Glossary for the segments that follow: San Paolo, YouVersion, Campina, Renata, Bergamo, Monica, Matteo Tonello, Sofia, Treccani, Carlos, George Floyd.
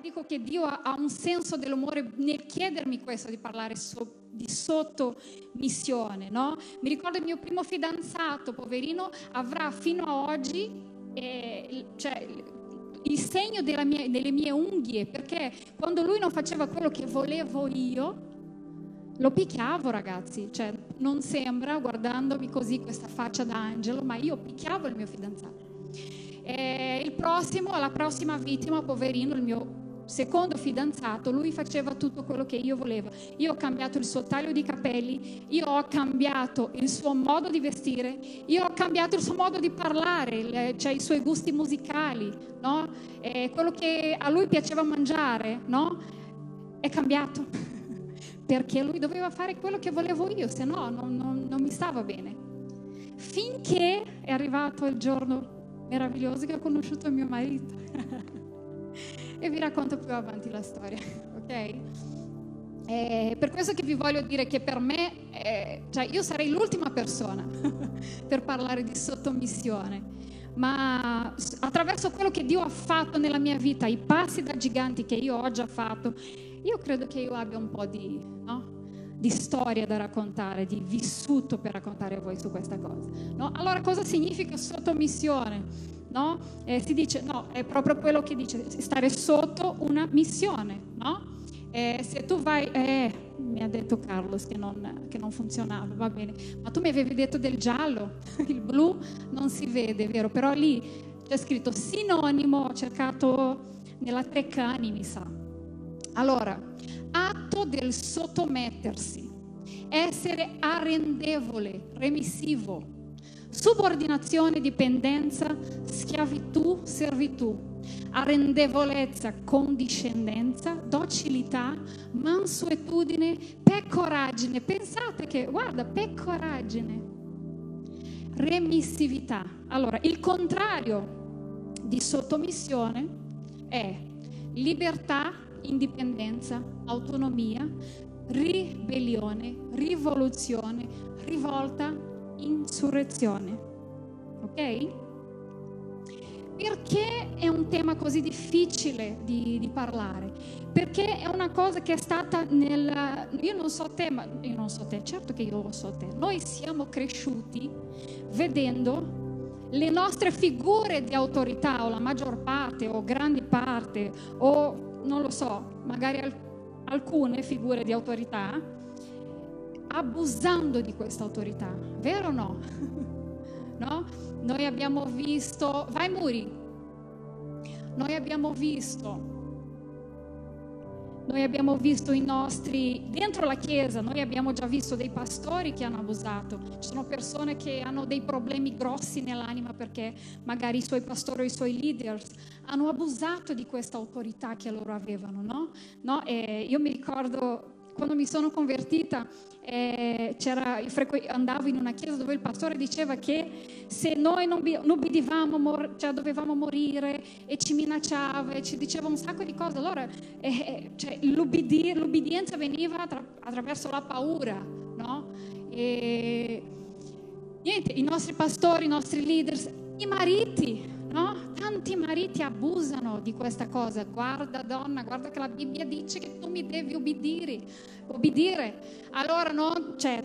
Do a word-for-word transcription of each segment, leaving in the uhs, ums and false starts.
dico che Dio ha un senso dell'umore nel chiedermi questo, di parlare so, di sottomissione, no? Mi ricordo il mio primo fidanzato, poverino, avrà fino a oggi eh, cioè, il segno della mia, delle mie unghie, perché quando lui non faceva quello che volevo io, lo picchiavo, ragazzi. Cioè, non sembra, guardandomi così questa faccia d'angelo, ma io picchiavo il mio fidanzato. E il prossimo, la prossima vittima, poverino, il mio secondo fidanzato, lui faceva tutto quello che io volevo. Io ho cambiato il suo taglio di capelli, io ho cambiato il suo modo di vestire, io ho cambiato il suo modo di parlare, le, cioè i suoi gusti musicali, no? E quello che a lui piaceva mangiare, no? È cambiato, perché lui doveva fare quello che volevo io, se no non, non, non mi stava bene. Finché è arrivato il giorno meraviglioso che ho conosciuto mio marito e vi racconto più avanti la storia, ok? E per questo che vi voglio dire che per me eh, cioè io sarei l'ultima persona per parlare di sottomissione, ma attraverso quello che Dio ha fatto nella mia vita, i passi da giganti che io ho già fatto, io credo che io abbia un po' di, no? di storia da raccontare, di vissuto per raccontare a voi su questa cosa, no? Allora, cosa significa sottomissione? No? Eh, si dice, no, è proprio quello che dice, stare sotto una missione, no? Eh, se tu vai, eh, mi ha detto Carlos che non, che non funzionava, va bene, ma tu mi avevi detto del giallo, il blu non si vede, vero? Però lì c'è scritto sinonimo, ho cercato nella Treccani, mi sa. Allora, atto del sottomettersi, essere arrendevole, remissivo, subordinazione, dipendenza, schiavitù, servitù, arrendevolezza, condiscendenza, docilità, mansuetudine, pecoraggine. Pensate che, guarda, pecoraggine, remissività. Allora, il contrario di sottomissione è libertà, indipendenza, autonomia, ribellione, rivoluzione, rivolta, insurrezione. Ok? Perché è un tema così difficile di, di parlare? Perché è una cosa che è stata nel... Io non so te, ma io non so te, certo che io so te. Noi siamo cresciuti vedendo le nostre figure di autorità, o la maggior parte, o grandi parte, o non lo so, magari alcune figure di autorità, abusando di questa autorità, vero o no? No? Noi abbiamo visto, vai muri, noi abbiamo visto, noi abbiamo visto i nostri, dentro la chiesa, noi abbiamo già visto dei pastori che hanno abusato, ci sono persone che hanno dei problemi grossi nell'anima perché magari i suoi pastori o i suoi leaders hanno abusato di questa autorità che loro avevano, no? No? E io mi ricordo quando mi sono convertita, eh, c'era, andavo in una chiesa dove il pastore diceva che se noi non, non obbedivamo, mor- cioè dovevamo morire, e ci minacciava e ci diceva un sacco di cose. Allora eh, cioè, l'obbedi- l'obbedienza veniva tra- attraverso la paura, no? E niente, i nostri pastori, i nostri leaders, i mariti, no? Tanti mariti abusano di questa cosa. Guarda donna, guarda che la Bibbia dice che tu mi devi obbedire, obbedire. Allora no, cioè,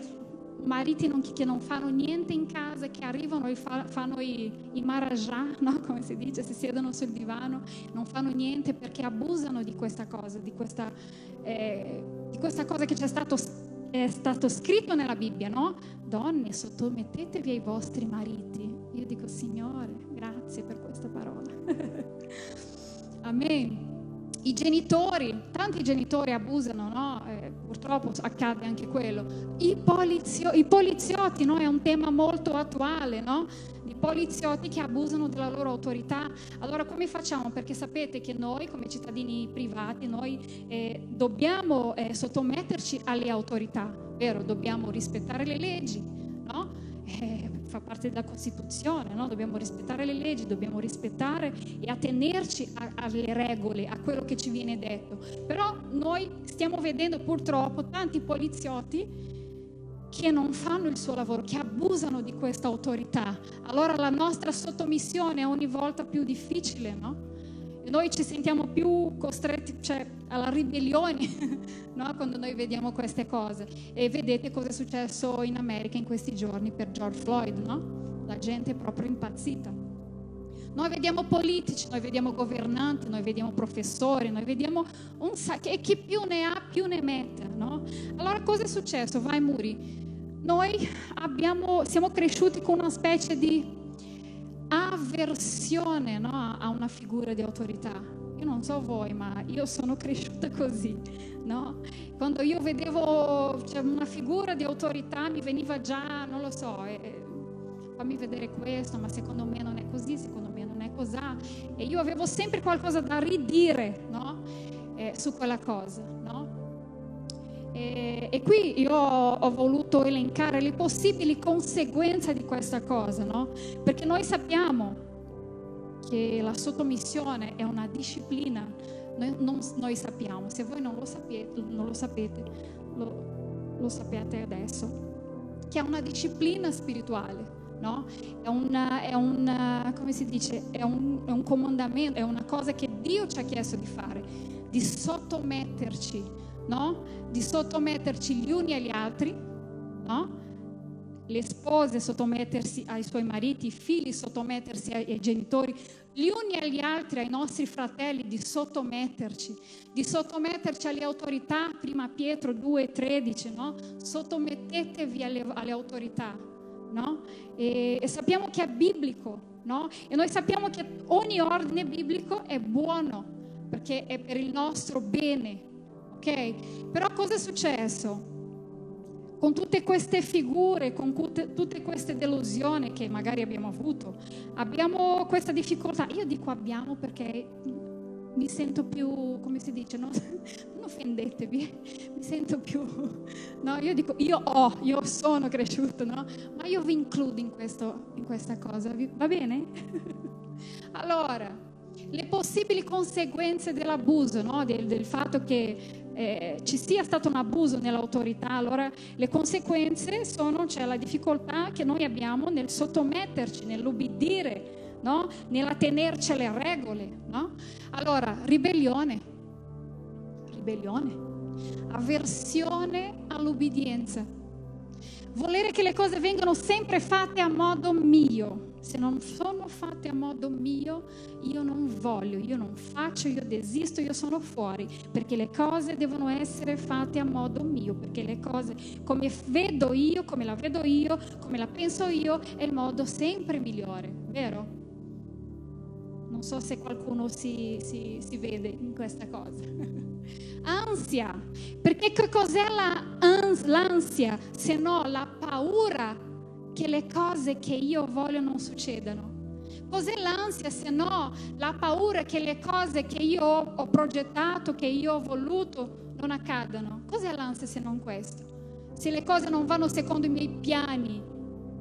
mariti non, che non fanno niente in casa, che arrivano e fa, fanno i, i marajah, no? Come si dice, si siedono sul divano, non fanno niente perché abusano di questa cosa, di questa, eh, di questa cosa che c'è stato, è stato scritto nella Bibbia, no? Donne, sottomettetevi ai vostri mariti. Io dico, Signore, grazie per questa parola. Amen. I genitori, tanti genitori abusano, no? Eh, purtroppo accade anche quello. I, polizio, i poliziotti, no? È un tema molto attuale, no? Di poliziotti che abusano della loro autorità. Allora come facciamo? Perché sapete che noi come cittadini privati, noi eh, dobbiamo eh, sottometterci alle autorità, vero? Dobbiamo rispettare le leggi, no? Eh, fa parte della Costituzione, no? Dobbiamo rispettare le leggi, dobbiamo rispettare e attenerci a, alle regole, a quello che ci viene detto. Però noi stiamo vedendo purtroppo tanti poliziotti che non fanno il suo lavoro, che abusano di questa autorità. Allora la nostra sottomissione è ogni volta più difficile, no? Noi ci sentiamo più costretti, cioè, alla ribellione, no? Quando noi vediamo queste cose. E vedete cosa è successo in America in questi giorni per George Floyd, no? La gente è proprio impazzita. Noi vediamo politici, noi vediamo governanti, noi vediamo professori, noi vediamo un sacco, e chi più ne ha più ne mette, no? Allora cosa è successo? Vai Muri. Noi abbiamo, siamo cresciuti con una specie di avversione, no, a una figura di autorità. Io non so voi, ma io sono cresciuta così, no? Quando io vedevo, cioè, una figura di autorità mi veniva già, non lo so, eh, fammi vedere questo, ma secondo me non è così, secondo me non è cos'ha. E io avevo sempre qualcosa da ridire, no? Eh, su quella cosa, no? E, e qui io ho voluto elencare le possibili conseguenze di questa cosa, no? Perché noi sappiamo che la sottomissione è una disciplina, noi, non, noi sappiamo, se voi non lo sapete, non lo, sapete lo, lo sappiate adesso, che è una disciplina spirituale, no? È una, è una, come si dice, è un, è un comandamento, è una cosa che Dio ci ha chiesto di fare, di sottometterci, no? Di sottometterci gli uni agli altri, no? Le spose sottomettersi ai suoi mariti, i figli sottomettersi ai, ai genitori, gli uni agli altri, ai nostri fratelli, di sottometterci, di sottometterci alle autorità, prima Pietro due tredici, no? Sottomettetevi alle, alle autorità, no? E, e sappiamo che è biblico, no? E noi sappiamo che ogni ordine biblico è buono perché è per il nostro bene. Ok, però cosa è successo? Con tutte queste figure, con tutte queste delusioni che magari abbiamo avuto, abbiamo questa difficoltà. Io dico abbiamo perché mi sento più, come si dice, no? Non offendetevi, mi sento più, no, io dico io ho, io sono cresciuto, no? Ma io vi includo in, questo, in questa cosa, va bene? Allora, le possibili conseguenze dell'abuso, no? del, del fatto che eh, ci sia stato un abuso nell'autorità. Allora le conseguenze sono, cioè, la difficoltà che noi abbiamo nel sottometterci, nell'obbedire, no? Nella tenerci alle regole, no? Allora ribellione, ribellione, avversione all'obbedienza, volere che le cose vengano sempre fatte a modo mio. Se non sono fatte a modo mio, io non voglio, io non faccio, io desisto, io sono fuori, perché le cose devono essere fatte a modo mio, perché le cose come vedo io, come la vedo io, come la penso io, è il modo sempre migliore, vero? Non so se qualcuno si, si, si vede in questa cosa. Ansia, perché che cos'è la ans- l'ansia se no la paura che le cose che io voglio non succedano? Cos'è l'ansia se no la paura che le cose che io ho progettato, che io ho voluto, non accadano? Cos'è l'ansia se non questo? Se le cose non vanno secondo i miei piani,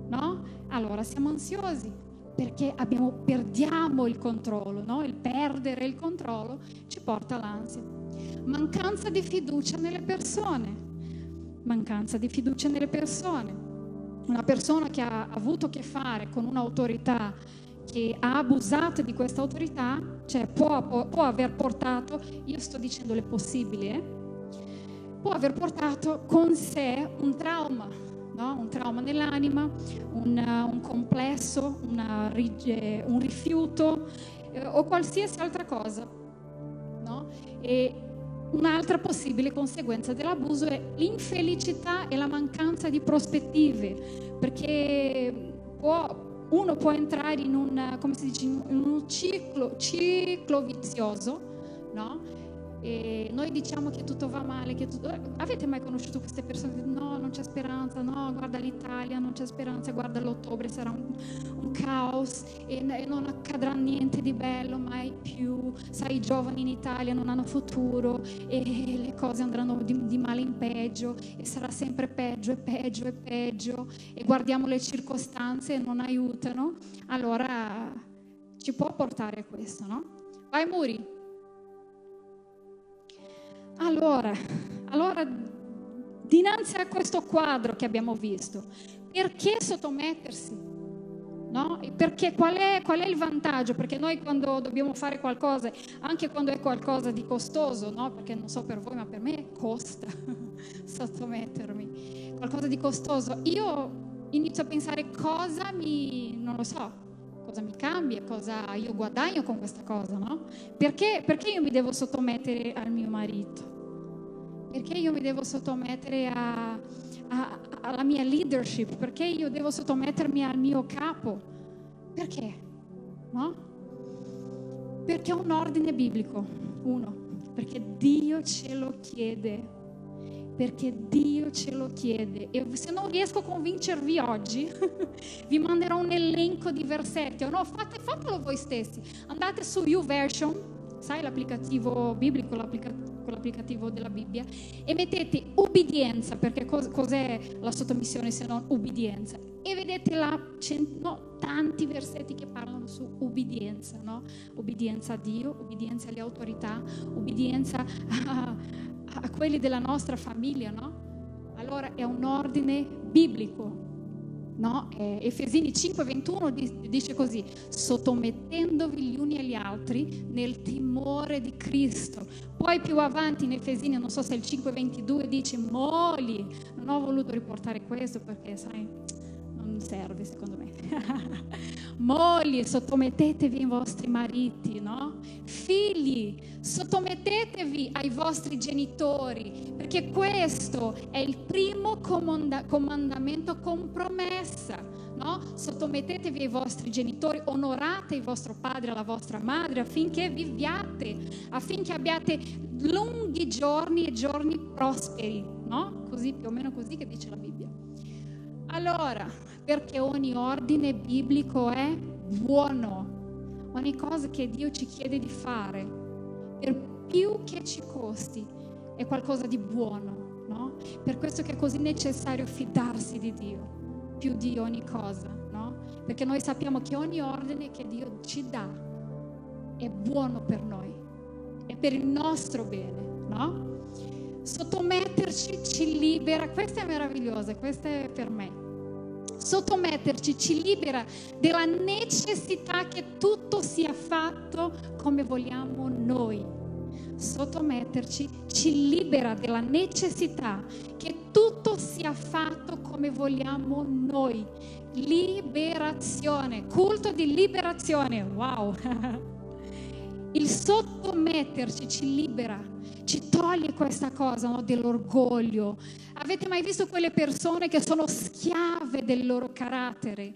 no? Allora siamo ansiosi perché abbiamo, perdiamo il controllo, no? Il perdere il controllo ci porta all'ansia. Mancanza di fiducia nelle persone. Mancanza di fiducia nelle persone. Una persona che ha avuto a che fare con un'autorità, che ha abusato di questa autorità, cioè può, può, può aver portato, io sto dicendo le possibili, eh? può aver portato con sé un trauma, no? Un trauma nell'anima, un, un complesso, una, un rifiuto eh, o qualsiasi altra cosa, no? E un'altra possibile conseguenza dell'abuso è l'infelicità e la mancanza di prospettive, perché può, uno può entrare in un, come si dice, in un ciclo, ciclo vizioso, no? E noi diciamo che tutto va male, che tutto... Avete mai conosciuto queste persone che no, non c'è speranza, no, guarda l'Italia, non c'è speranza, guarda l'ottobre sarà un, un caos e, e non accadrà niente di bello mai più, sai, i giovani in Italia non hanno futuro e le cose andranno di, di male in peggio e sarà sempre peggio e peggio e peggio e guardiamo le circostanze e non aiutano. Allora ci può portare a questo, no? Vai Muri! Allora, allora, dinanzi a questo quadro che abbiamo visto, perché sottomettersi? no? Perché qual è, qual è il vantaggio? Perché noi quando dobbiamo fare qualcosa, anche quando è qualcosa di costoso, no? Perché non so per voi, ma per me costa sottomettermi, qualcosa di costoso, io inizio a pensare cosa mi, non lo so, cosa mi cambia, cosa io guadagno con questa cosa, no? Perché, perché io mi devo sottomettere al mio marito? Perché io mi devo sottomettere a, a, alla mia leadership? Perché io devo sottomettermi al mio capo? Perché? No? Perché è un ordine biblico, uno, perché Dio ce lo chiede. Perché Dio ce lo chiede. E se non riesco a convincervi oggi vi manderò un elenco di versetti, o no, fate, fatelo voi stessi, andate su YouVersion, sai l'applicativo biblico, l'applicativo, l'applicativo della Bibbia, e mettete ubbidienza, perché cos- cos'è la sottomissione se non ubbidienza, e vedete là cent- no, tanti versetti che parlano su ubbidienza, no? Ubbidienza a Dio, ubbidienza alle autorità, ubbidienza a a quelli della nostra famiglia, no? Allora è un ordine biblico, no? Eh, Efesini cinque ventuno dice così: sottomettendovi gli uni agli altri nel timore di Cristo. Poi più avanti in Efesini, non so se il cinque ventidue dice: mogli, non ho voluto riportare questo perché sai non serve secondo me. Mogli, sottomettetevi ai vostri mariti, no? Figli, sottomettetevi ai vostri genitori, perché questo è il primo comanda- comandamento con promessa, no? Sottomettetevi ai vostri genitori, onorate il vostro padre e la vostra madre, affinché viviate, affinché abbiate lunghi giorni e giorni prosperi, no? Così, più o meno così che dice la Bibbia. Allora, perché ogni ordine biblico è buono, ogni cosa che Dio ci chiede di fare, per più che ci costi, è qualcosa di buono, no? Per questo che è così necessario fidarsi di Dio, più di ogni cosa, no? Perché noi sappiamo che ogni ordine che Dio ci dà è buono per noi, è per il nostro bene, no? Sottometterci ci libera, questa è meravigliosa, questa è per me. Sottometterci ci libera della necessità che tutto sia fatto come vogliamo noi. Sottometterci ci libera della necessità che tutto sia fatto come vogliamo noi. Liberazione, culto di liberazione. Wow! Il sottometterci ci libera, ci toglie questa cosa, no, dell'orgoglio. Avete mai visto quelle persone che sono schiave del loro carattere?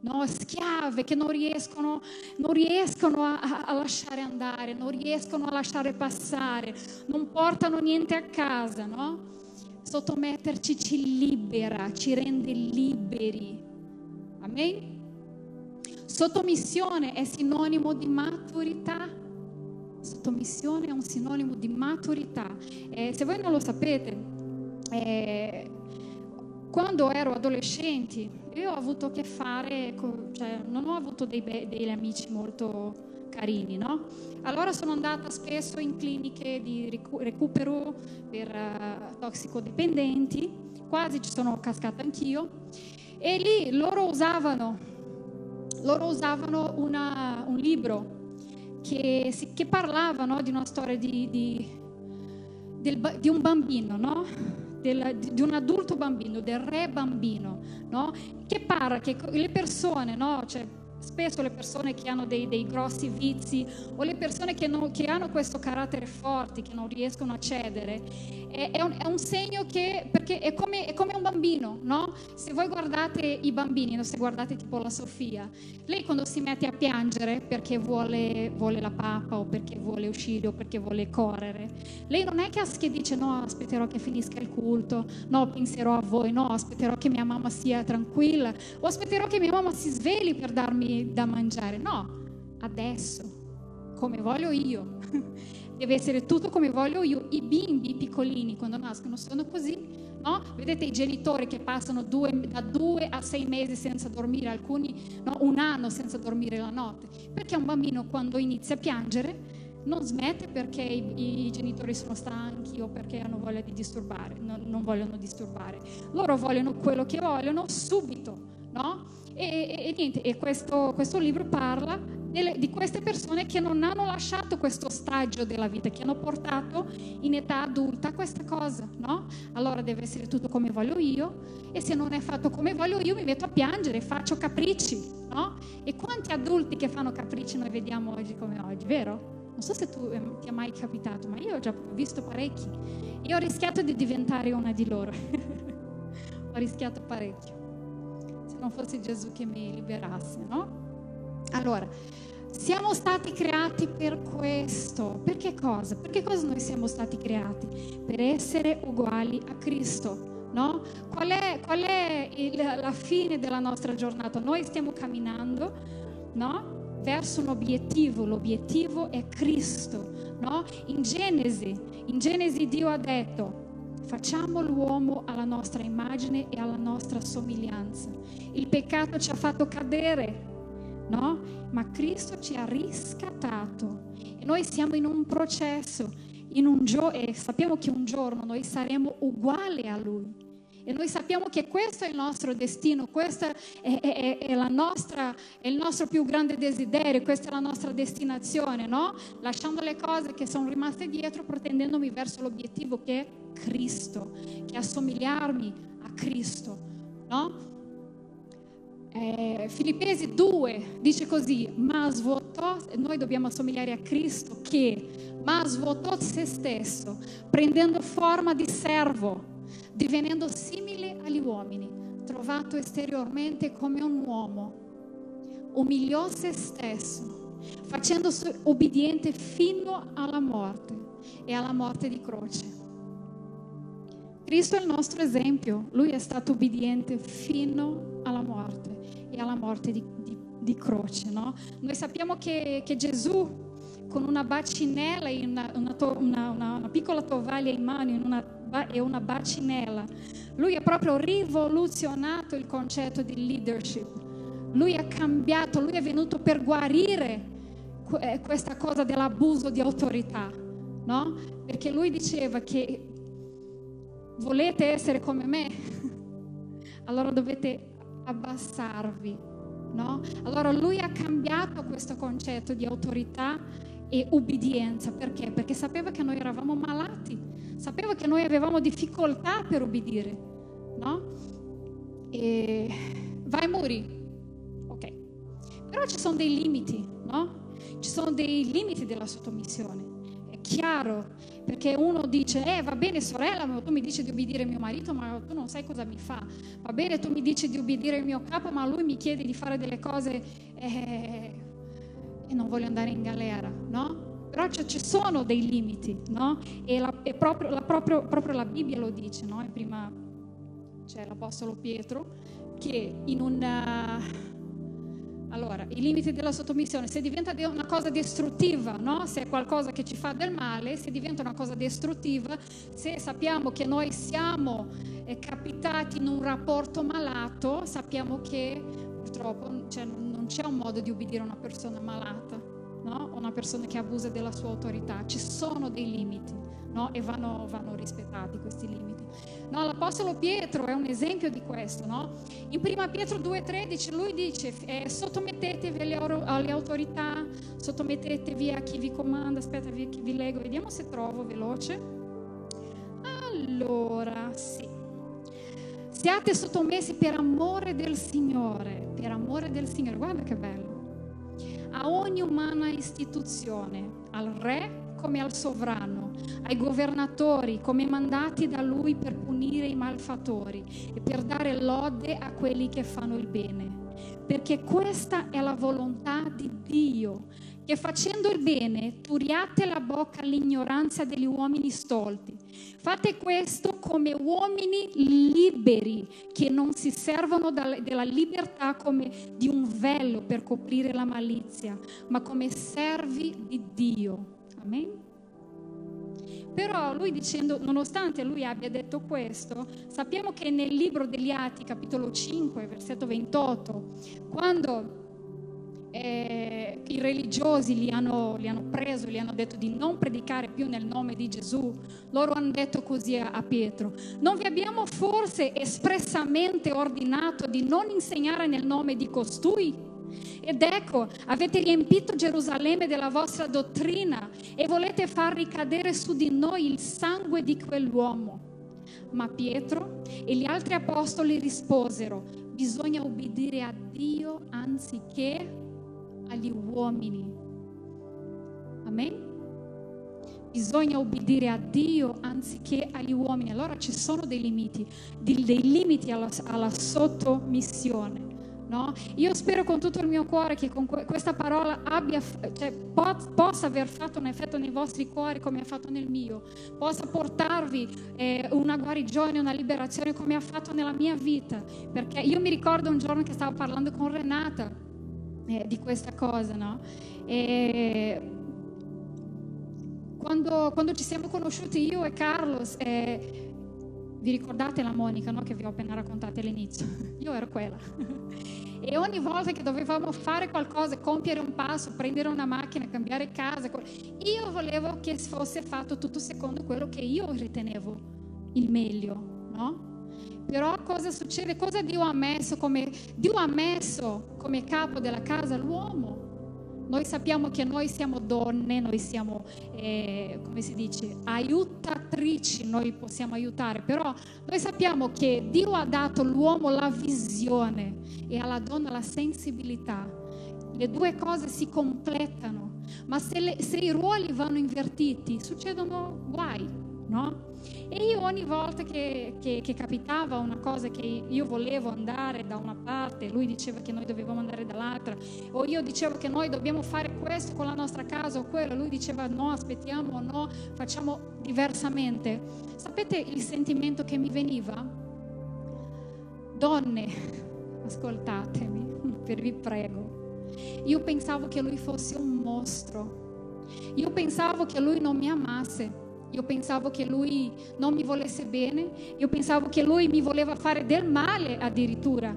No, schiave che non riescono, non riescono a, a lasciare andare, non riescono a lasciare passare, non portano niente a casa, no? Sottometterci ci libera, ci rende liberi. Amen? Sottomissione è sinonimo di maturità. Sottomissione è un sinonimo di maturità. Eh, se voi non lo sapete, eh, quando ero adolescente io ho avuto a che fare con, cioè, non ho avuto dei, be- degli amici molto carini, no? Allora sono andata spesso in cliniche di ricu- recupero per uh, tossicodipendenti, quasi ci sono cascata anch'io, e lì loro usavano loro usavano una, un libro Che, che parlava, no, di una storia di, di, del, di un bambino, no? del, di un adulto bambino, del re bambino, no? Che parla che le persone, no? Cioè, spesso le persone che hanno dei, dei grossi vizi, o le persone che, non, che hanno questo carattere forte, che non riescono a cedere, è, è, un, è un segno che, perché è come, è come un bambino, no? Se voi guardate i bambini, se guardate tipo la Sofia, lei quando si mette a piangere perché vuole, vuole la pappa, o perché vuole uscire, o perché vuole correre, lei non è che, che dice: no, aspetterò che finisca il culto, no, penserò a voi, no, aspetterò che mia mamma sia tranquilla, o aspetterò che mia mamma si svegli per darmi da mangiare. No, adesso come voglio io, deve essere tutto come voglio io. I bimbi piccolini quando nascono sono così, no? Vedete i genitori che passano due, da due a sei mesi senza dormire, alcuni, no, un anno senza dormire la notte, perché un bambino quando inizia a piangere non smette perché i, i genitori sono stanchi, o perché hanno voglia di disturbare, no, non vogliono disturbare, loro vogliono quello che vogliono subito. no? E, e, e niente, e questo, questo libro parla delle, di queste persone che non hanno lasciato questo stagio della vita, che hanno portato in età adulta questa cosa, no? Allora deve essere tutto come voglio io, e se non è fatto come voglio io mi metto a piangere, faccio capricci, no? E quanti adulti che fanno capricci noi vediamo oggi come oggi, vero? Non so se tu, eh, ti è mai capitato, ma io ho già visto parecchi e ho rischiato di diventare una di loro. Ho rischiato parecchio, se non fosse Gesù che mi liberasse, no? Allora, siamo stati creati per questo. Perché cosa? Perché cosa noi siamo stati creati? Per essere uguali a Cristo. No? Qual è, qual è il, la fine della nostra giornata? Noi stiamo camminando, no? Verso un obiettivo, l'obiettivo è Cristo, no? In Genesi, in Genesi Dio ha detto: facciamo l'uomo alla nostra immagine e alla nostra somiglianza. Il peccato ci ha fatto cadere, no? Ma Cristo ci ha riscattato e noi siamo in un processo, in un gio- e sappiamo che un giorno noi saremo uguali a Lui. E noi sappiamo che questo è il nostro destino, questo è, è, è, la nostra, è il nostro più grande desiderio, questa è la nostra destinazione, no? Lasciando le cose che sono rimaste dietro, protendendomi verso l'obiettivo che è Cristo, che è assomigliarmi a Cristo, no? Eh, Filippesi due dice così: ma svuotò, noi dobbiamo assomigliare a Cristo che, ma svuotò se stesso, prendendo forma di servo, divenendo simile agli uomini, trovato esteriormente come un uomo, umiliò se stesso, facendosi obbediente fino alla morte e alla morte di croce. Cristo è il nostro esempio, Lui è stato obbediente fino alla morte e alla morte di, di, di croce, no? Noi sappiamo che, che Gesù, con una bacinella e una, una, to, una, una, una piccola tovaglia in mano, in una e una bacinella, lui ha proprio rivoluzionato il concetto di leadership. Lui ha cambiato, lui è venuto per guarire questa cosa dell'abuso di autorità, no? Perché lui diceva che volete essere come me, allora dovete abbassarvi, no? Allora lui ha cambiato questo concetto di autorità e ubbidienza. Perché? Perché sapeva che noi eravamo malati, sapeva che noi avevamo difficoltà per ubbidire, no? E vai, muri, ok, però ci sono dei limiti, no? Ci sono dei limiti della sottomissione, è chiaro, perché uno dice: eh va bene sorella, ma tu mi dici di ubbidire mio marito, ma tu non sai cosa mi fa. Va bene, tu mi dici di ubbidire il mio capo, ma lui mi chiede di fare delle cose eh, e non voglio andare in galera, no? Però ci sono dei limiti, no? E, la, e proprio, la, proprio, proprio la Bibbia lo dice, no? E prima c'è l'Apostolo Pietro che in una... Allora, i limiti della sottomissione, se diventa una cosa distruttiva, no? Se è qualcosa che ci fa del male, se diventa una cosa distruttiva, se sappiamo che noi siamo eh, capitati in un rapporto malato, sappiamo che purtroppo cioè, non c'è un modo di ubbidire a una persona malata, no? Una persona che abusa della sua autorità, ci sono dei limiti, no? E vanno, vanno rispettati questi limiti, no? L'Apostolo Pietro è un esempio di questo, no? In primo Pietro due tredici lui dice eh, sottomettetevi alle, alle autorità, sottomettetevi a chi vi comanda. Aspetta che vi leggo, vediamo se trovo veloce. Allora sì, siate sottomessi per amore del Signore, per amore del Signore, guarda che bello, a ogni umana istituzione, al re come al sovrano, ai governatori come mandati da lui per punire i malfattori e per dare lode a quelli che fanno il bene. Perché questa è la volontà di Dio, che facendo il bene turiate la bocca all'ignoranza degli uomini stolti. Fate questo come uomini liberi che non si servono della libertà come di un velo per coprire la malizia, ma come servi di Dio. Amen. Però lui dicendo, nonostante lui abbia detto questo, sappiamo che nel libro degli Atti, capitolo cinque, versetto ventotto, quando eh, i religiosi li hanno, li hanno preso, gli hanno detto di non predicare più nel nome di Gesù. Loro hanno detto così a Pietro: non vi abbiamo forse espressamente ordinato di non insegnare nel nome di costui? Ed ecco, avete riempito Gerusalemme della vostra dottrina e volete far ricadere su di noi il sangue di quell'uomo. Ma Pietro e gli altri apostoli risposero: bisogna obbedire a Dio anziché agli uomini. Amen? Bisogna obbedire a Dio anziché agli uomini. Allora ci sono dei limiti, dei limiti alla, alla sottomissione. No? Io spero con tutto il mio cuore che con questa parola abbia, cioè, pot, possa aver fatto un effetto nei vostri cuori come ha fatto nel mio, possa portarvi eh, una guarigione, una liberazione come ha fatto nella mia vita, perché io mi ricordo un giorno che stavo parlando con Renata eh, di questa cosa, no? E quando, quando ci siamo conosciuti io e Carlos, eh, vi ricordate la Monica, no? Che vi ho appena raccontato all'inizio? Io ero quella. E ogni volta che dovevamo fare qualcosa, compiere un passo, prendere una macchina, cambiare casa, io volevo che fosse fatto tutto secondo quello che io ritenevo il meglio, no? Però cosa succede? Cosa Dio ha messo come, Dio ha messo come capo della casa l'uomo. Noi sappiamo che noi siamo donne, noi siamo, eh, come si dice, aiutatrici, noi possiamo aiutare, però noi sappiamo che Dio ha dato all'uomo la visione e alla donna la sensibilità. Le due cose si completano, ma se, le, se i ruoli vanno invertiti succedono guai, no? E io ogni volta che, che, che capitava una cosa che io volevo andare da una parte, lui diceva che noi dovevamo andare dall'altra, o io dicevo che noi dobbiamo fare questo con la nostra casa o quello, lui diceva no, aspettiamo, no, facciamo diversamente. Sapete il sentimento che mi veniva? Donne, ascoltatemi, per vi prego. Io pensavo che lui fosse un mostro, io pensavo che lui non mi amasse, io pensavo che lui non mi volesse bene, io pensavo che lui mi voleva fare del male addirittura,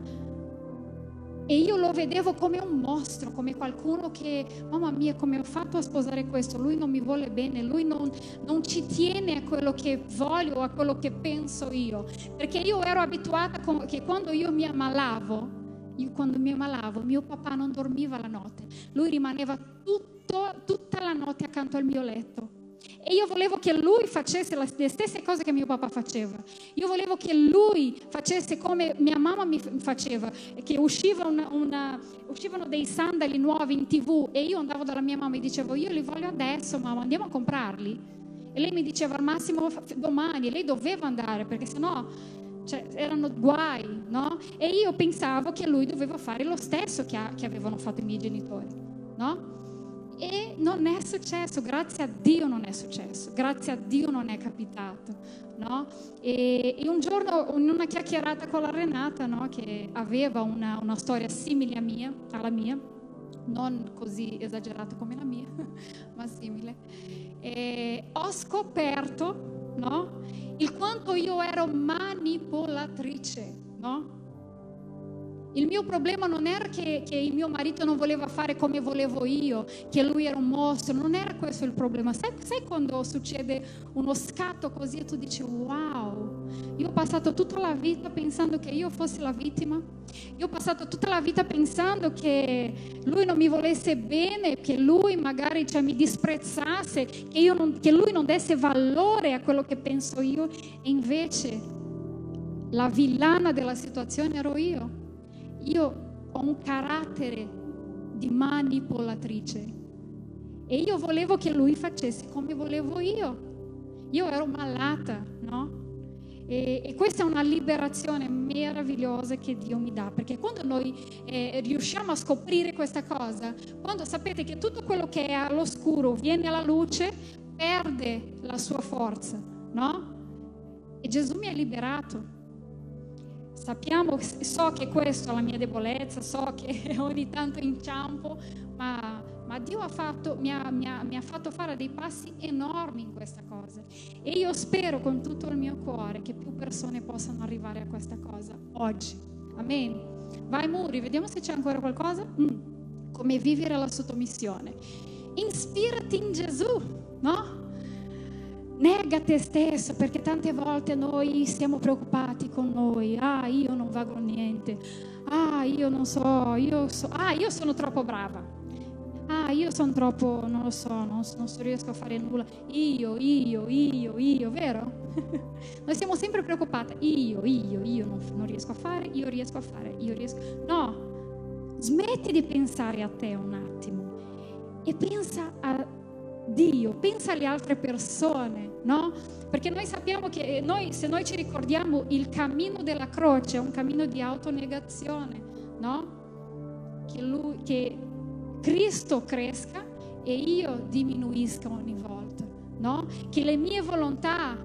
e io lo vedevo come un mostro, come qualcuno che, mamma mia, come ho fatto a sposare questo, lui non mi vuole bene, lui non, non ci tiene a quello che voglio, a quello che penso io, perché io ero abituata con, che quando io mi ammalavo io quando mi ammalavo mio papà non dormiva la notte, lui rimaneva tutto, tutta la notte accanto al mio letto. E io volevo che lui facesse le stesse cose che mio papà faceva. Io volevo che lui facesse come mia mamma mi faceva, che usciva una, una, uscivano dei sandali nuovi in TV e io andavo dalla mia mamma e dicevo: io li voglio adesso, mamma, andiamo a comprarli. E lei mi diceva al massimo domani, e lei doveva andare perché sennò, cioè, erano guai, no? E io pensavo che lui doveva fare lo stesso che, che avevano fatto i miei genitori, no? E non è successo, grazie a Dio non è successo, grazie a Dio non è capitato, no? E, e un giorno in una chiacchierata con la Renata, no? Che aveva una, una storia simile a mia, alla mia, non così esagerata come la mia, ma simile, e ho scoperto, no? Il quanto io ero manipolatrice, no? Il mio problema non era che, che il mio marito non voleva fare come volevo io, che lui era un mostro, non era questo il problema. Sai, sai quando succede uno scatto così e tu dici: wow, io ho passato tutta la vita pensando che io fossi la vittima, io ho passato tutta la vita pensando che lui non mi volesse bene, che lui magari, cioè, mi disprezzasse, che, io non, che lui non desse valore a quello che penso io, e invece la villana della situazione ero io. Io ho un carattere di manipolatrice e io volevo che lui facesse come volevo io. Io ero malata, no? E, e questa è una liberazione meravigliosa che Dio mi dà, perché quando noi eh, riusciamo a scoprire questa cosa, quando sapete che tutto quello che è all'oscuro viene alla luce, perde la sua forza, no? E Gesù mi ha liberato. Sappiamo, so che questa è la mia debolezza, so che ogni tanto inciampo, ma, ma Dio ha fatto, mi, ha, mi, ha, mi ha fatto fare dei passi enormi in questa cosa. E io spero con tutto il mio cuore che più persone possano arrivare a questa cosa oggi. Amen. Vai Muri, vediamo se c'è ancora qualcosa. Mm. come vivere la sottomissione. Ispirati in Gesù, no? Nega te stesso, perché tante volte noi siamo preoccupati con noi. Ah, io non valgo niente. Ah, io non so, io so. Ah, io sono troppo brava. Ah, io sono troppo, non lo so, non, non riesco a fare nulla. Io, io, io, io, vero? Noi siamo sempre preoccupati. Io, io, io non, non riesco a fare, io riesco a fare, io riesco. No, smetti di pensare a te un attimo e pensa a Dio, pensa alle altre persone, no? Perché noi sappiamo che noi, se noi ci ricordiamo, il cammino della croce è un cammino di autonegazione, no? Che lui, che Cristo cresca e io diminuisca ogni volta, no? Che le mie volontà,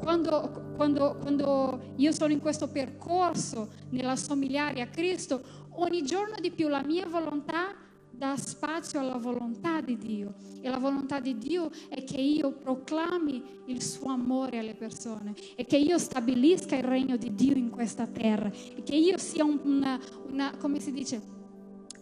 quando, quando, quando io sono in questo percorso nella somigliare a Cristo, ogni giorno di più la mia volontà dà spazio alla volontà di Dio, e la volontà di Dio è che io proclami il suo amore alle persone, e che io stabilisca il regno di Dio in questa terra, e che io sia una, una come si dice,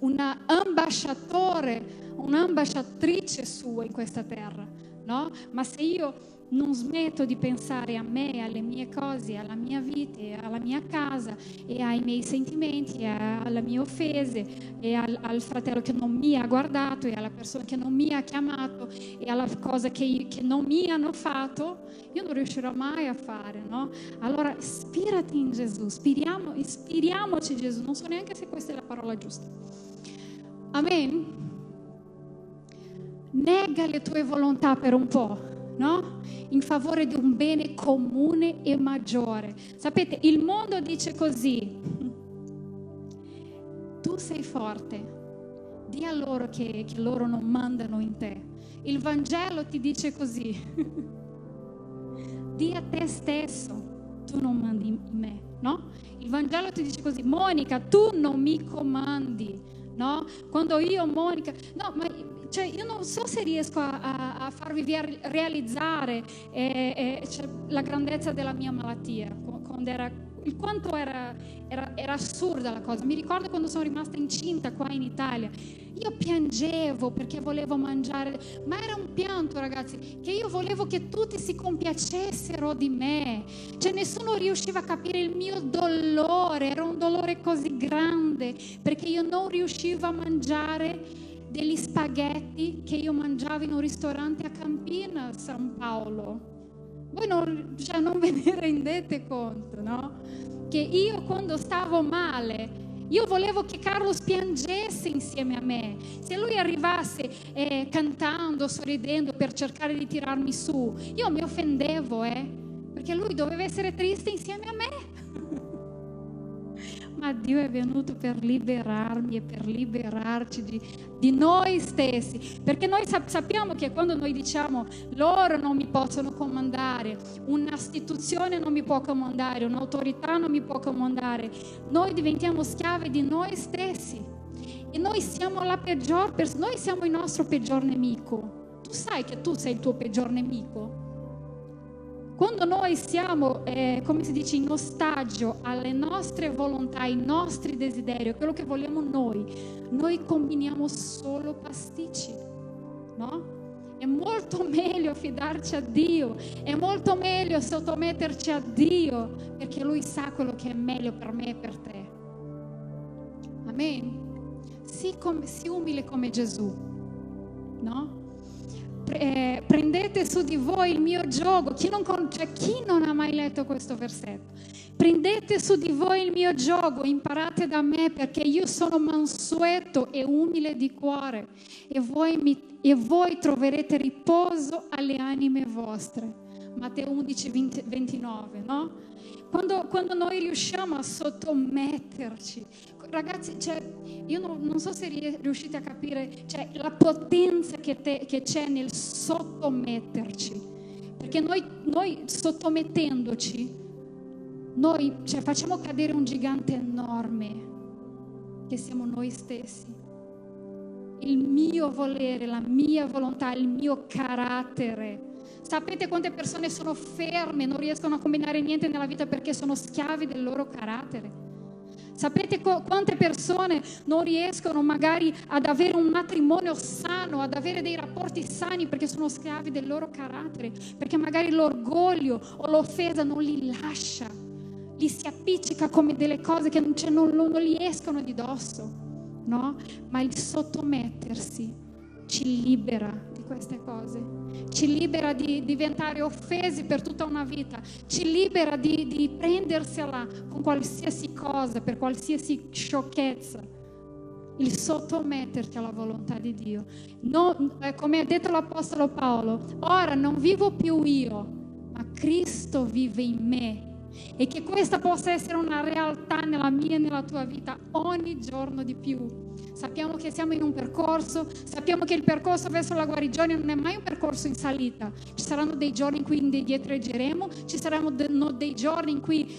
una ambasciatore, un'ambasciatrice sua in questa terra, no? Ma se io non smetto di pensare a me, alle mie cose, alla mia vita, alla mia casa, e ai miei sentimenti, alle mie offese, e al, al fratello che non mi ha guardato, e alla persona che non mi ha chiamato, e alla cosa che, che non mi hanno fatto, io non riuscirò mai a fare, no? Allora ispirati in Gesù, ispiriamo, ispiriamoci Gesù. Non so neanche se questa è la parola giusta. Amen? Nega le tue volontà per un po', no? In favore di un bene comune e maggiore. Sapete, il mondo dice così: tu sei forte, di a loro che, che loro non mandano in te. Il Vangelo ti dice così: di a te stesso, tu non mandi in me, no? Il Vangelo ti dice così: Monica, tu non mi comandi, no? Quando io, Monica, no, ma cioè io non so se riesco a, a, a farvi realizzare eh, eh, cioè, la grandezza della mia malattia, quando era, il quanto era, era, era assurda la cosa. Mi ricordo quando sono rimasta incinta qua in Italia, io piangevo perché volevo mangiare, ma era un pianto, ragazzi, che io volevo che tutti si compiacessero di me, cioè nessuno riusciva a capire il mio dolore, era un dolore così grande perché io non riuscivo a mangiare degli spaghetti che io mangiavo in un ristorante a Campina, San Paolo. Voi non, cioè non ve ne rendete conto, no? Che io quando stavo male, io volevo che Carlos piangesse insieme a me. Se lui arrivasse eh, cantando, sorridendo per cercare di tirarmi su, io mi offendevo, eh? Perché lui doveva essere triste insieme a me. Ma Dio è venuto per liberarmi e per liberarci di, di noi stessi, perché noi sappiamo che quando noi diciamo loro non mi possono comandare, un'istituzione non mi può comandare, un'autorità non mi può comandare, noi diventiamo schiavi di noi stessi, e noi siamo la peggior persona, noi siamo il nostro peggior nemico. Tu sai che tu sei il tuo peggior nemico. Quando noi siamo, eh, come si dice, in ostaggio alle nostre volontà, ai nostri desideri, a quello che vogliamo noi, noi combiniamo solo pasticci, no? È molto meglio fidarci a Dio, è molto meglio sottometterci a Dio, perché Lui sa quello che è meglio per me e per te. Amen? Sii, com- sii umile come Gesù, no? Eh, prendete su di voi il mio giogo. Chi non, cioè, chi non ha mai letto questo versetto? Prendete su di voi il mio giogo, imparate da me, perché io sono mansueto e umile di cuore, e voi, mi, e voi troverete riposo alle anime vostre. Matteo undici ventinove, no? Quando, quando noi riusciamo a sottometterci, ragazzi, cioè, io non, non so se riuscite a capire, cioè, la potenza che, te, che c'è nel sottometterci, perché noi, noi sottomettendoci, noi, cioè, facciamo cadere un gigante enorme che siamo noi stessi. Il mio volere, la mia volontà, il mio carattere. Sapete quante persone sono ferme, non riescono a combinare niente nella vita perché sono schiavi del loro carattere. Sapete co- quante persone non riescono magari ad avere un matrimonio sano, ad avere dei rapporti sani perché sono schiavi del loro carattere, perché magari l'orgoglio o l'offesa non li lascia, li si appiccica come delle cose che non, non, non gli escono di dosso, no? Ma il sottomettersi ci libera di queste cose, ci libera di diventare offesi per tutta una vita, ci libera di, di prendersela con qualsiasi cosa, per qualsiasi sciocchezza. Il sottometterti alla volontà di Dio. Non, come ha detto l'Apostolo Paolo, ora non vivo più io, ma Cristo vive in me. E che questa possa essere una realtà nella mia e nella tua vita ogni giorno di più. Sappiamo che siamo in un percorso, sappiamo che il percorso verso la guarigione non è mai un percorso in salita. Ci saranno dei giorni in cui indietreggeremo, ci saranno dei giorni in cui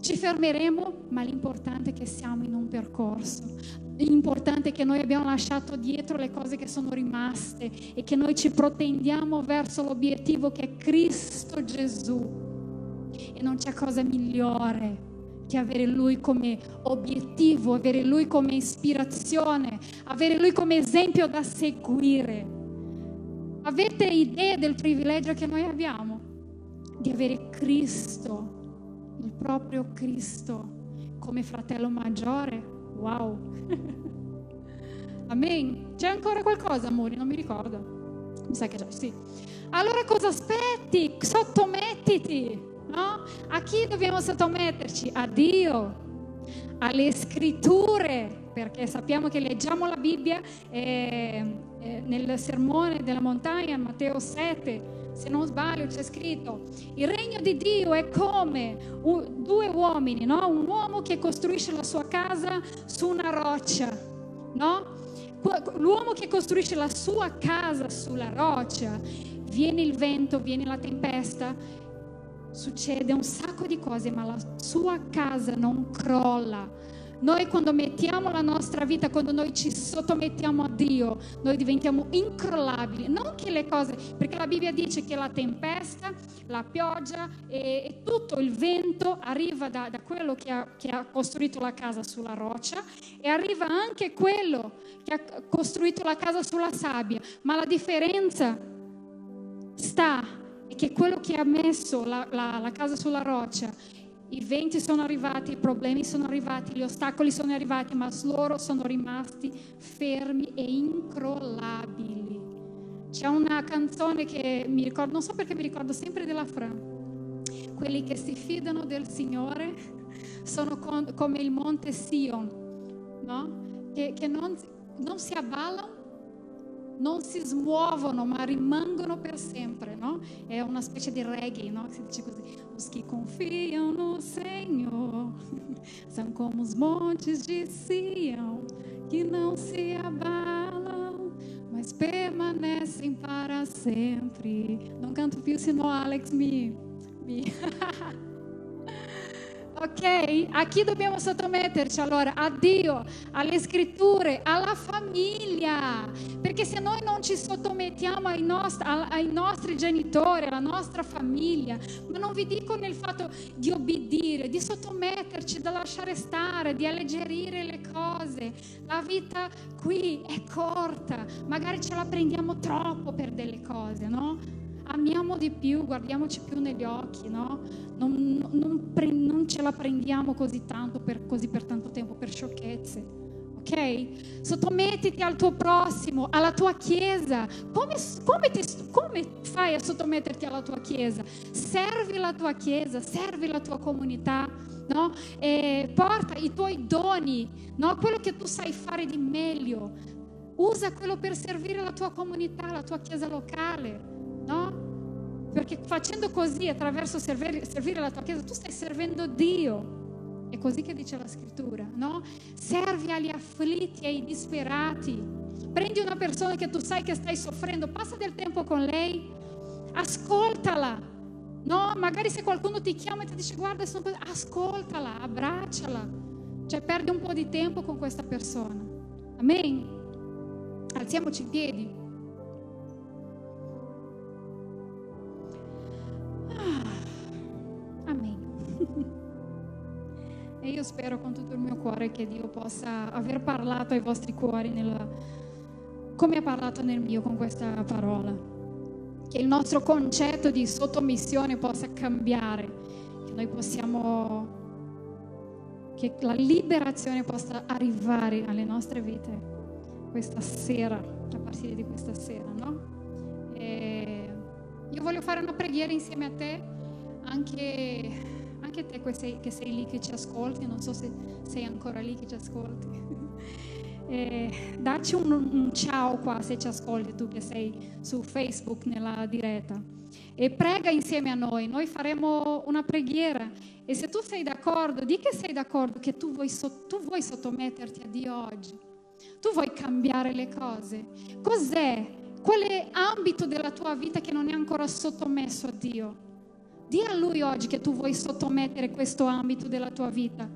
ci fermeremo, ma l'importante è che siamo in un percorso. L'importante è che noi abbiamo lasciato dietro le cose che sono rimaste e che noi ci protendiamo verso l'obiettivo che è Cristo Gesù. E non c'è cosa migliore che avere Lui come obiettivo, avere Lui come ispirazione, avere Lui come esempio da seguire. Avete idea del privilegio che noi abbiamo? Di avere Cristo, il proprio Cristo, come fratello maggiore? Wow! Amen! C'è ancora qualcosa, amore? Non mi ricordo. Mi sa che già, sì. Allora cosa aspetti? Sottomettiti! No? A chi dobbiamo sottometterci? A Dio, alle scritture, perché sappiamo che leggiamo la Bibbia eh, eh, nel sermone della montagna, Matteo sette, se non sbaglio, c'è scritto: il regno di Dio è come un, due uomini, no? Un uomo che costruisce la sua casa su una roccia, no? L'uomo che costruisce la sua casa sulla roccia, viene il vento, viene la tempesta, succede un sacco di cose, ma la sua casa non crolla. Noi quando mettiamo la nostra vita, quando noi ci sottomettiamo a Dio, noi diventiamo incrollabili. Non che le cose, perché la Bibbia dice che la tempesta, la pioggia e, e tutto il vento arriva da, da quello che ha, che ha costruito la casa sulla roccia, e arriva anche quello che ha costruito la casa sulla sabbia. Ma la differenza sta che quello che ha messo la, la, la casa sulla roccia, i venti sono arrivati, i problemi sono arrivati, gli ostacoli sono arrivati, ma loro sono rimasti fermi e incrollabili. C'è una canzone che mi ricordo, non so perché mi ricordo sempre della Fran: quelli che si fidano del Signore sono con, come il monte Sion, no? che, che non, non si avvallano, non si smuovono, ma rimangono per sempre, no? È una specie di reggae, no? Si dice così: os que confiam no Senhor são como os montes de Sião, que não se abalam, mas permanecem para sempre. Non canto più, sennò Alex mi... mi. Ok? A chi dobbiamo sottometterci allora? A Dio, alle scritture, alla famiglia, perché se noi non ci sottomettiamo ai nostri, ai nostri genitori, alla nostra famiglia, ma non vi dico nel fatto di obbedire, di sottometterci, da lasciare stare, di alleggerire le cose. La vita qui è corta, magari ce la prendiamo troppo per delle cose, no? Amiamo di più, guardiamoci più negli occhi, no? Non, non, pre- non ce la prendiamo così tanto per, così per tanto tempo, per sciocchezze, ok? Sottomettiti al tuo prossimo, alla tua chiesa. Come, come, ti, come fai a sottometterti alla tua chiesa? Servi la tua chiesa, servi la tua comunità, no? E porta i tuoi doni, no? Quello che tu sai fare di meglio. Usa quello per servire la tua comunità, la tua chiesa locale, no? Perché facendo così, attraverso servire, servire la tua chiesa, tu stai servendo Dio. È così che dice la scrittura, no? Servi agli afflitti e ai disperati. Prendi una persona che tu sai che stai soffrendo, passa del tempo con lei, ascoltala, no? Magari se qualcuno ti chiama e ti dice: guarda, sono così, ascoltala, abbracciala, cioè perdi un po' di tempo con questa persona. Amen? Alziamoci in piedi. Amen. E io spero con tutto il mio cuore che Dio possa aver parlato ai vostri cuori nel, come ha parlato nel mio con questa parola, che il nostro concetto di sottomissione possa cambiare, che noi possiamo, che la liberazione possa arrivare alle nostre vite questa sera, a partire di questa sera, no? E io voglio fare una preghiera insieme a te, anche anche te che sei, che sei lì, che ci ascolti, non so se sei ancora lì che ci ascolti. E dacci un, un ciao qua se ci ascolti, tu che sei su Facebook nella diretta, e prega insieme a noi. Noi faremo una preghiera, e se tu sei d'accordo, di che sei d'accordo che tu vuoi, tu vuoi sottometterti a Dio oggi, tu vuoi cambiare le cose. Cos'è? Quale ambito della tua vita che non è ancora sottomesso a Dio? Dì a Lui oggi che tu vuoi sottomettere questo ambito della tua vita.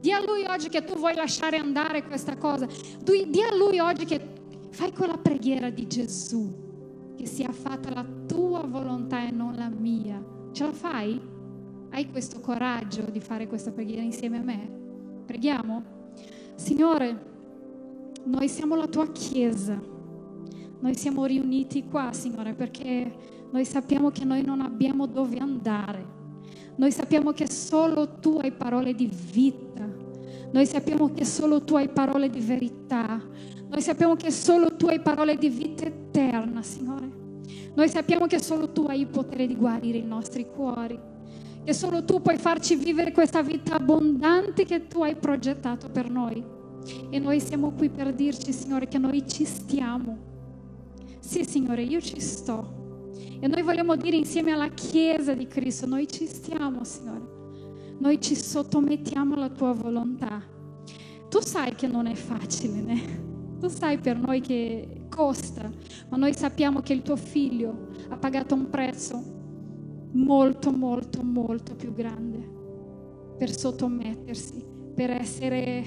Dì a Lui oggi che tu vuoi lasciare andare questa cosa. Dì a Lui oggi che fai quella preghiera di Gesù, che sia fatta la tua volontà e non la mia. Ce la fai? Hai questo coraggio di fare questa preghiera insieme a me? Preghiamo? Signore, noi siamo la tua Chiesa. Noi siamo riuniti qua, Signore, perché noi sappiamo che noi non abbiamo dove andare. Noi sappiamo che solo tu hai parole di vita. Noi sappiamo che solo tu hai parole di verità. Noi sappiamo che solo tu hai parole di vita eterna, Signore. Noi sappiamo che solo tu hai il potere di guarire i nostri cuori. Che solo tu puoi farci vivere questa vita abbondante che tu hai progettato per noi. E noi siamo qui per dirci, Signore, che noi ci stiamo. Sì, Signore, io ci sto. E noi vogliamo dire insieme alla Chiesa di Cristo, noi ci stiamo, Signore. Noi ci sottomettiamo alla tua volontà. Tu sai che non è facile, né? Tu sai per noi che costa, ma noi sappiamo che il tuo figlio ha pagato un prezzo molto, molto, molto più grande per sottomettersi, per essere...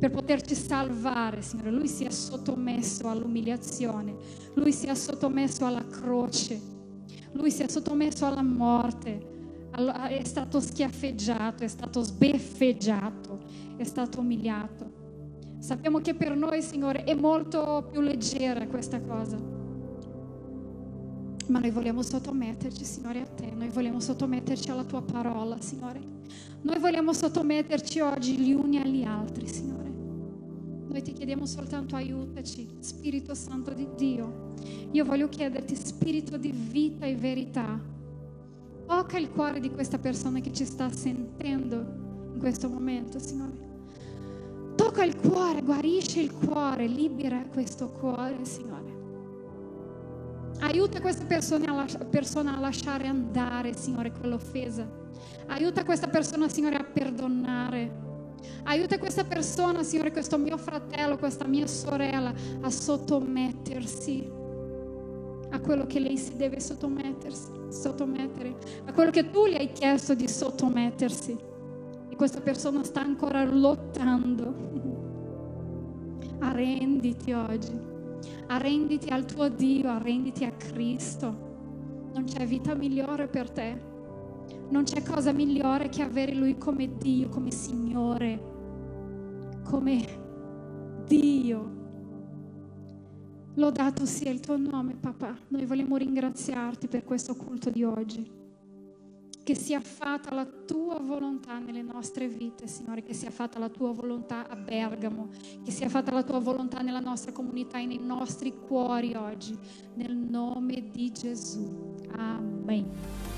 per poterci salvare, Signore. Lui si è sottomesso all'umiliazione, Lui si è sottomesso alla croce, Lui si è sottomesso alla morte, è stato schiaffeggiato, è stato sbeffeggiato, è stato umiliato. Sappiamo che per noi, Signore, è molto più leggera questa cosa, ma noi vogliamo sottometterci, Signore, a Te. Noi vogliamo sottometterci alla Tua parola, Signore. Noi vogliamo sottometterci oggi gli uni agli altri, Signore. Noi ti chiediamo soltanto aiutaci, Spirito Santo di Dio. Io voglio chiederti, Spirito di vita e verità, tocca il cuore di questa persona che ci sta sentendo in questo momento, Signore. Tocca il cuore, guarisce il cuore, libera questo cuore, Signore. Aiuta questa persona a lasciare andare, Signore, quell'offesa. Aiuta questa persona, Signore, a perdonare. Aiuta questa persona, Signore, questo mio fratello, questa mia sorella, a sottomettersi a quello che lei si deve sottomettersi, sottomettere, a quello che tu gli hai chiesto di sottomettersi. E questa persona sta ancora lottando. Arrenditi oggi. Arrenditi al tuo Dio, arrenditi a Cristo. Non c'è vita migliore per te. Non c'è cosa migliore che avere Lui come Dio, come Signore, come Dio. Lodato sia il tuo nome, papà. Noi vogliamo ringraziarti per questo culto di oggi. Che sia fatta la tua volontà nelle nostre vite, Signore, che sia fatta la tua volontà a Bergamo, che sia fatta la tua volontà nella nostra comunità e nei nostri cuori oggi, nel nome di Gesù. Amen.